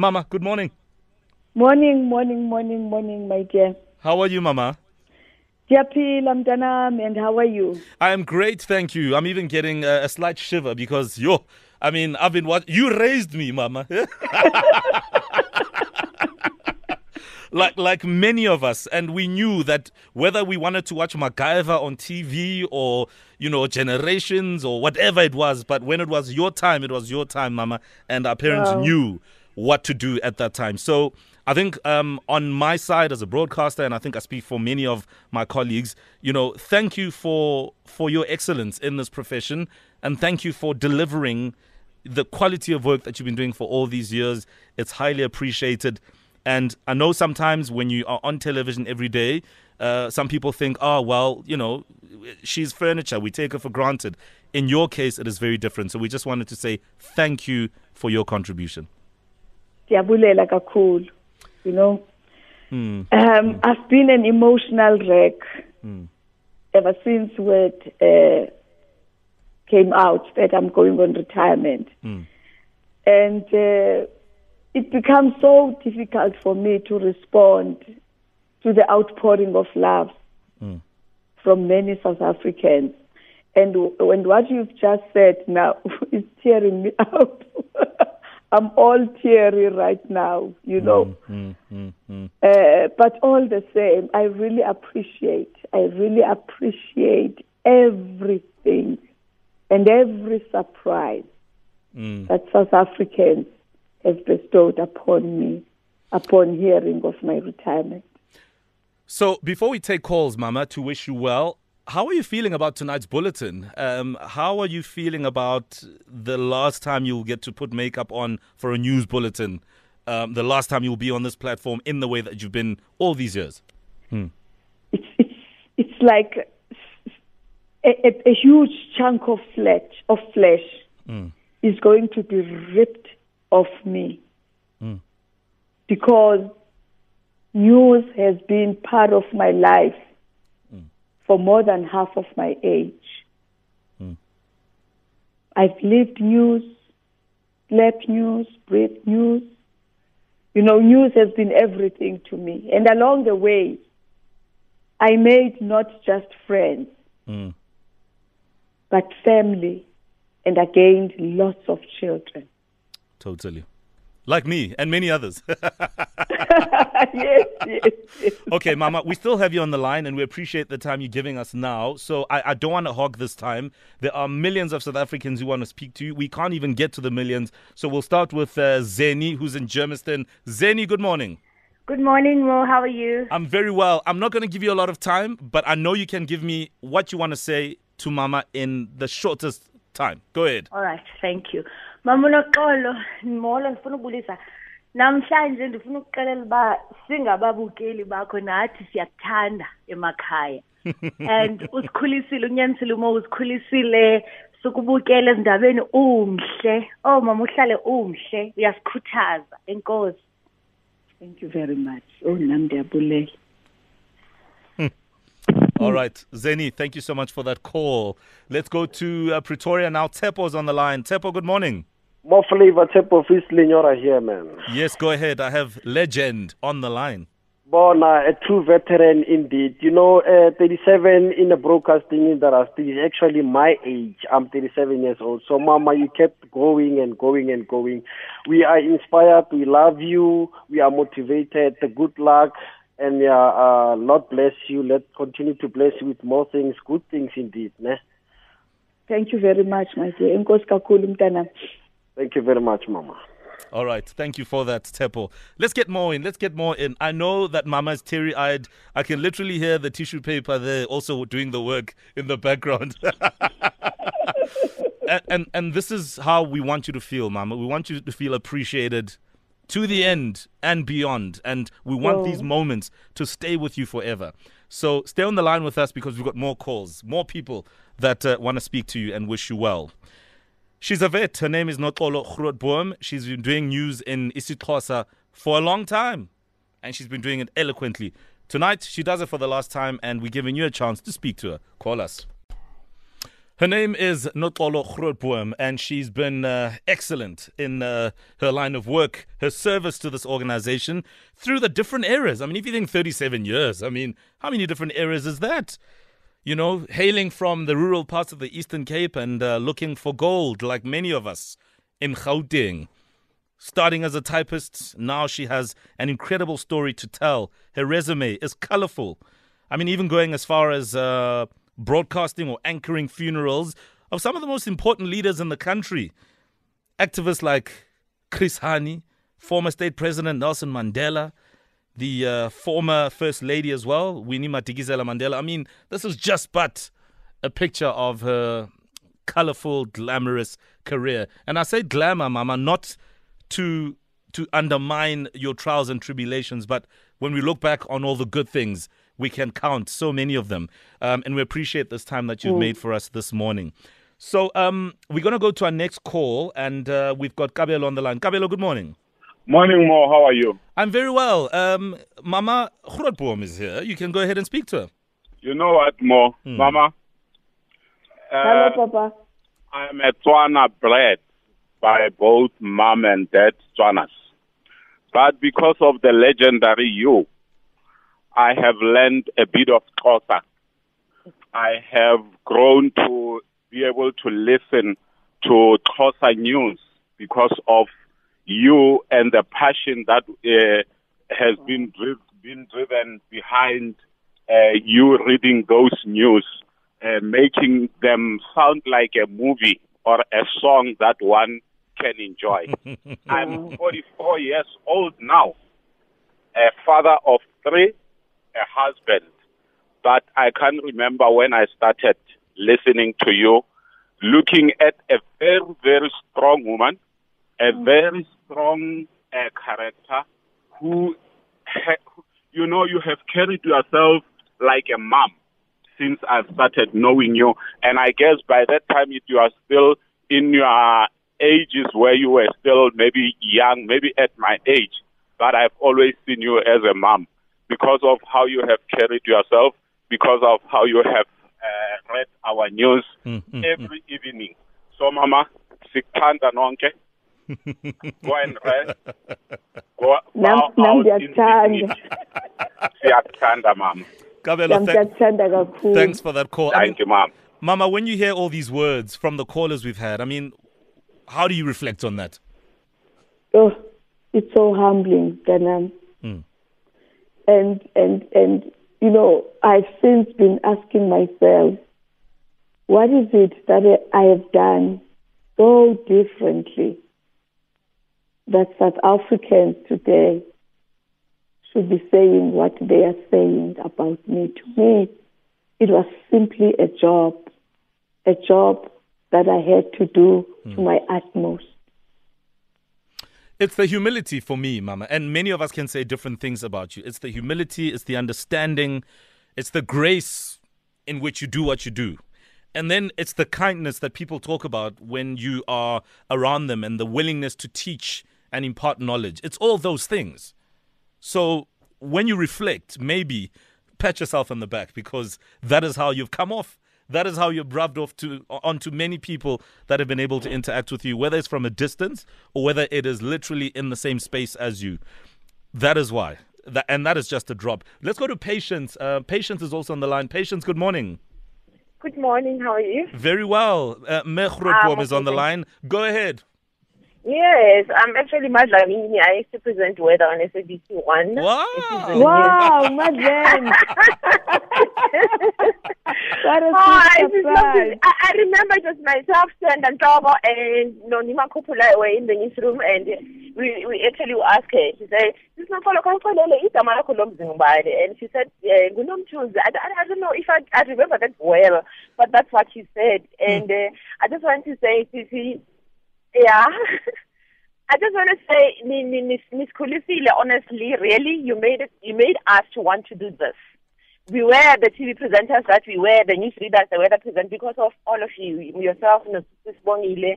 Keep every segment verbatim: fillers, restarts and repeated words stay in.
Mama, good morning. Morning, morning, morning, morning, my dear. How are you, Mama? Yapi, Lamdanam, and how are you? I am great, thank you. I'm even getting a, a slight shiver because, yo, I mean, I've been watching. You raised me, Mama. Like like many of us, and we knew that whether we wanted to watch MacGyver on T V or, you know, Generations or whatever it was, but when it was your time, it was your time, Mama, and our parents wow. knew what to do at that time. So I think um, on my side as a broadcaster, and I think I speak for many of my colleagues, you know, thank you for for your excellence in this profession, and thank you for delivering the quality of work that you've been doing for all these years. It's highly appreciated. And I know sometimes when you are on television every day, uh, some people think, oh, well, you know, she's furniture. We take her for granted. In your case, it is very different. So we just wanted to say thank you for your contribution. Diabulela kakhulu, you know. Mm. Um, mm. I've been an emotional wreck mm. ever since it uh, came out that I'm going on retirement. Mm. And... Uh, It becomes so difficult for me to respond to the outpouring of love mm. from many South Africans. And, and what you've just said now is tearing me up. I'm all teary right now, you know. Mm, mm, mm, mm. Uh, but all the same, I really appreciate, I really appreciate everything and every surprise mm. that South Africans have bestowed upon me, upon hearing of my retirement. So before we take calls, Mama, to wish you well, how are you feeling about tonight's bulletin? Um, how are you feeling about the last time you'll get to put makeup on for a news bulletin, um, the last time you'll be on this platform in the way that you've been all these years? Hmm. It's, it's, it's like a, a, a huge chunk of flesh, of flesh mm. is going to be ripped of me mm. because news has been part of my life mm. for more than half of my age. Mm. I've lived news, slept news, breathed news. You know, news has been everything to me. And along the way, I made not just friends, mm. but family, and I gained lots of children. Totally. Like me and many others. Yes, yes, yes. Okay, Mama, we still have you on the line and we appreciate the time you're giving us now. So I, I don't want to hog this time. There are millions of South Africans who want to speak to you. We can't even get to the millions. So we'll start with uh, Zeni, who's in Germiston. Zeni, good morning. Good morning, Mo. How are you? I'm very well. I'm not going to give you a lot of time, but I know you can give me what you want to say to Mama in the shortest time. Go ahead. All right, thank you. Mama Noxolo, molo ndifuna ukubulisa. Namhlanje ndifuna ukuxelela ba singababukeli bakho nathi siyakuthanda emakhaya. And usikhulisile unyanisile uMo usikhulisile sikubukela ezindabeni umhle. Oh mama uhlale umhle, uyasikhuthaza. Enkosi. Thank you very much. Oh nami ndiyabulela. All right, Zeni, thank you so much for that call. Let's go to uh, Pretoria now. Tepo's on the line. Tepo, good morning. More flavor, Tepo. First Lenyora here, man. Yes, go ahead. I have legend on the line. Born a true veteran indeed. You know, uh, thirty-seven in the broadcasting industry is actually my age. I'm thirty-seven years old. So, Mama, you kept going and going and going. We are inspired. We love you. We are motivated. Good luck. And yeah, uh, Lord bless you. Let's continue to bless you with more things, good things indeed. Ne? Thank you very much, my dear. Thank you very much, Mama. All right. Thank you for that, Tepo. Let's get more in. Let's get more in. I know that Mama is teary-eyed. I can literally hear the tissue paper there also doing the work in the background. and, and, and this is how we want you to feel, Mama. We want you to feel appreciated to the end and beyond. And we want oh. these moments to stay with you forever. So stay on the line with us because we've got more calls, more people that uh, want to speak to you and wish you well. She's a vet. Her name is Noxolo Grootboom. She's been doing news in isiXhosa for a long time. And she's been doing it eloquently. Tonight, she does it for the last time and we're giving you a chance to speak to her. Call us. Her name is Noxolo Grootboom, and she's been uh, excellent in uh, her line of work, her service to this organization through the different eras. I mean, if you think thirty-seven years, I mean, how many different eras is that? You know, hailing from the rural parts of the Eastern Cape and uh, looking for gold, like many of us, in Gauteng. Starting as a typist, now she has an incredible story to tell. Her resume is colorful. I mean, even going as far as... Uh, broadcasting or anchoring funerals of some of the most important leaders in the country. Activists like Chris Hani, former state president Nelson Mandela, the uh, former first lady as well, Winnie Madikizela Mandela. I mean, this is just but a picture of her colorful, glamorous career. And I say glamour, mama, not to to undermine your trials and tribulations, but when we look back on all the good things, we can count so many of them. Um, and we appreciate this time that you've mm. made for us this morning. So um, we're going to go to our next call, and uh, we've got Kabelo on the line. Kabelo, good morning. Morning, Mo. How are you? I'm very well. Um, Mama Grootboom is here. You can go ahead and speak to her. You know what, Mo? Mm. Mama? Uh, Hello, Papa. I'm a Tswana bred by both mom and dad Tswanas. But because of the legendary you, I have learned a bit of Xhosa. I have grown to be able to listen to Xhosa news because of you and the passion that uh, has been, dri- been driven behind uh, you reading those news, uh, making them sound like a movie or a song that one can enjoy. I'm forty-four years old now, a father of three, a husband, but I can't remember when I started listening to you, looking at a very, very strong woman, a very strong uh, character who, ha- you know, you have carried yourself like a mom since I started knowing you. And I guess by that time, if you are still in your ages where you were still maybe young, maybe at my age, but I've always seen you as a mom, because of how you have carried yourself, because of how you have uh, read our news mm, mm, every mm. evening. So, Mama, sikhanda nonke. Go and rest. Go now, out in dignity. Siyakuthanda, Mama. Kabelo, thank, thanks for that call. Thank I mean, you, Mom. Mama, when you hear all these words from the callers we've had, I mean, how do you reflect on that? Oh, it's so humbling, Ganam. Mm. And, and, and you know, I've since been asking myself, what is it that I have done so differently that South Africans today should be saying what they are saying about me? To me, it was simply a job, a job that I had to do mm. to my utmost. It's the humility for me, Mama, and many of us can say different things about you. It's the humility, it's the understanding, it's the grace in which you do what you do. And then it's the kindness that people talk about when you are around them, and the willingness to teach and impart knowledge. It's all those things. So when you reflect, maybe pat yourself on the back, because that is how you've come off. That is how you've rubbed off to, onto many people that have been able to interact with you, whether it's from a distance or whether it is literally in the same space as you. That is why. That, and that is just a drop. Let's go to Patience. Uh, Patience is also on the line. Patience, good morning. Good morning. How are you? Very well. Uh, Grootboom is on the line. Go ahead. Yes, I'm actually Madlamini. I used to present weather on S A B C one. Wow! Wow, Madlam! That is oh, I, just, I remember just myself, Sand and Togo, and Nonima Kupula were in the newsroom, and we, we actually asked her. She said, "This not follow and she said, "I don't know if I, I remember that well, but that's what she said." And uh, I just want to say, Sisi, yeah, I just want to say, Miss Kulisile, honestly, really, you made it, you made us to want to do this. We were the T V presenters that we were, the newsreaders that we were the present because of all of you, yourself, Sis Bongile,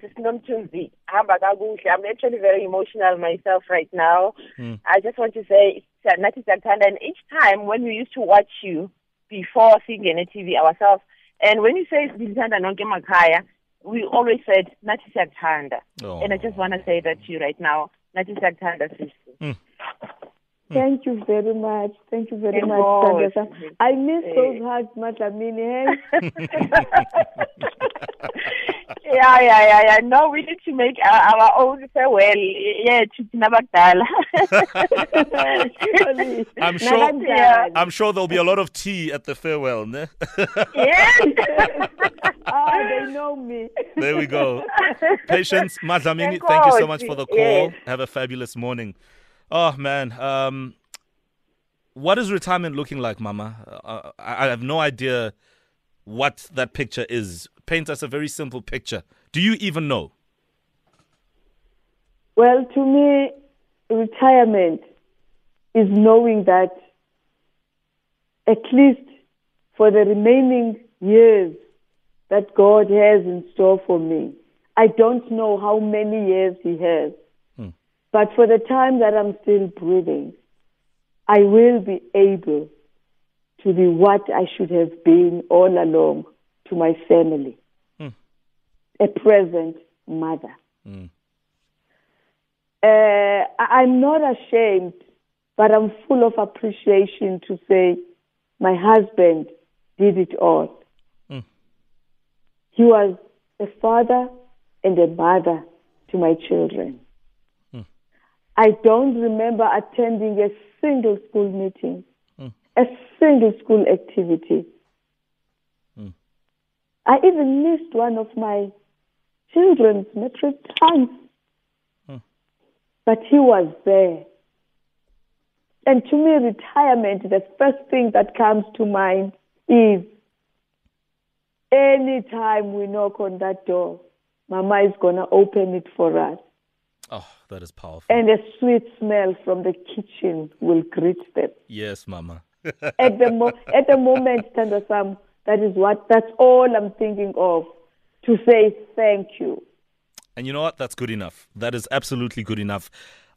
Sis Nomtunzi. I'm actually very emotional myself right now. Mm. I just want to say, and each time when we used to watch you before seeing T V ourselves, And when you say Ndithanda nonke makhaya, we always said nathi siyakuthanda. And I just want to say that to you right now, nathi siyakuthanda sisi. Mm. Thank you very much. Thank you very it much, Sandra. I miss those hugs, Matamine. yeah, yeah, yeah, yeah. No, we need to make our, our own farewell. Yeah, I'm sure. Yeah. I'm sure there'll be a lot of tea at the farewell, ne? Yes. Oh, they know me. There we go. Patience, Matamine. Thank, thank you so much for the call. Yes. Have a fabulous morning. Oh, man. Um, what is retirement looking like, Mama? Uh, I, I have no idea what that picture is. Paint us a very simple picture. Do you even know? Well, to me, retirement is knowing that at least for the remaining years that God has in store for me, I don't know how many years He has. But for the time that I'm still breathing, I will be able to be what I should have been all along to my family, mm. a present mother. Mm. Uh, I'm not ashamed, but I'm full of appreciation to say my husband did it all. Mm. He was a father and a mother to my children. I don't remember attending a single school meeting, mm. a single school activity. Mm. I even missed one of my children's matric times. Mm. But he was there. And to me, retirement, the first thing that comes to mind is any time we knock on that door, Mama is going to open it for us. Oh, that is powerful. And a sweet smell from the kitchen will greet them. Yes, Mama. at the mo- at the moment, Tandasam, that is what, that's all I'm thinking of, to say thank you. And you know what? That's good enough. That is absolutely good enough.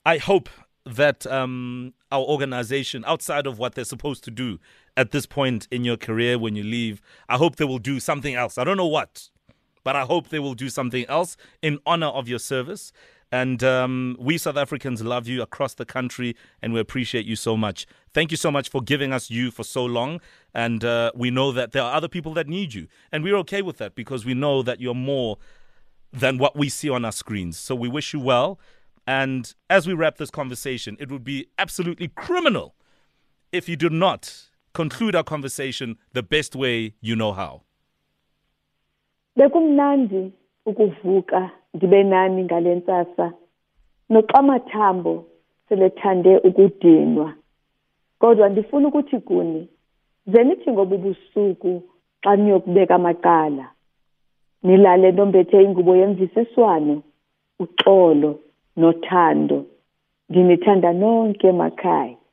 I hope that um, our organization, outside of what they're supposed to do at this point in your career when you leave, I hope they will do something else. I don't know what, but I hope they will do something else in honor of your service. And um, we South Africans love you across the country, and we appreciate you so much. Thank you so much for giving us you for so long. And uh, we know that there are other people that need you. And we're okay with that because we know that you're more than what we see on our screens. So we wish you well. And as we wrap this conversation, it would be absolutely criminal if you did not conclude our conversation the best way you know how. Bekumnandi ukuvuka. Ndibenani ngalentsasa noxa amathambo selethande ukudinwa kodwa ndifuna ukuthi kuni zenithi ngoba ubusuku xa niyokubeka amaqala nilale nombethe ingubo yemvisiswano uxolo nothando ndinithanda nonke emakhaya.